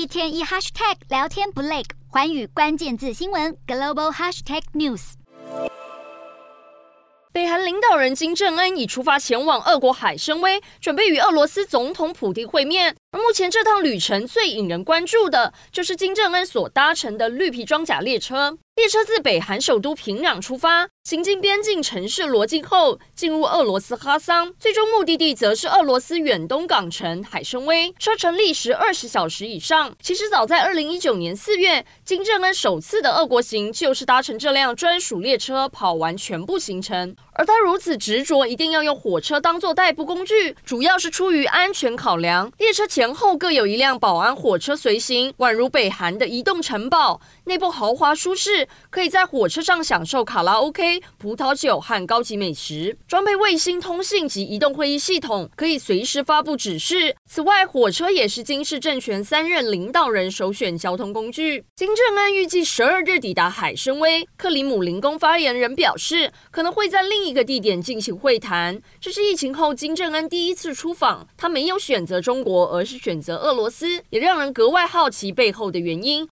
一天一 hashtag 聊天不累，寰宇关键字新闻 global hashtag news。北韩领导人金正恩已出发前往俄国海参崴，准备与俄罗斯总统普丁会面。而目前这趟旅程最引人关注的就是金正恩所搭乘的绿皮装甲列车。列车自北韩首都平壤出发，行经边境城市罗津后，进入俄罗斯哈桑，最终目的地则是俄罗斯远东港城海参崴。车程历时20小时以上。其实早在2019年4月，金正恩首次的俄国行就是搭乘这辆专属列车跑完全部行程。而他如此执着一定要用火车当作代步工具，主要是出于安全考量。列车前后各有一辆保安火车随行，宛如北韩的移动城堡，内部豪华舒适。可以在火车上享受卡拉 OK、葡萄酒和高级美食，装配卫星通信及移动会议系统，可以随时发布指示。此外，火车也是金氏政权3任领导人首选交通工具。金正恩预计12日抵达海参崴，克里姆林宫发言人表示，可能会在另一个地点进行会谈。这是疫情后金正恩第一次出访，他没有选择中国，而是选择俄罗斯，也让人格外好奇背后的原因。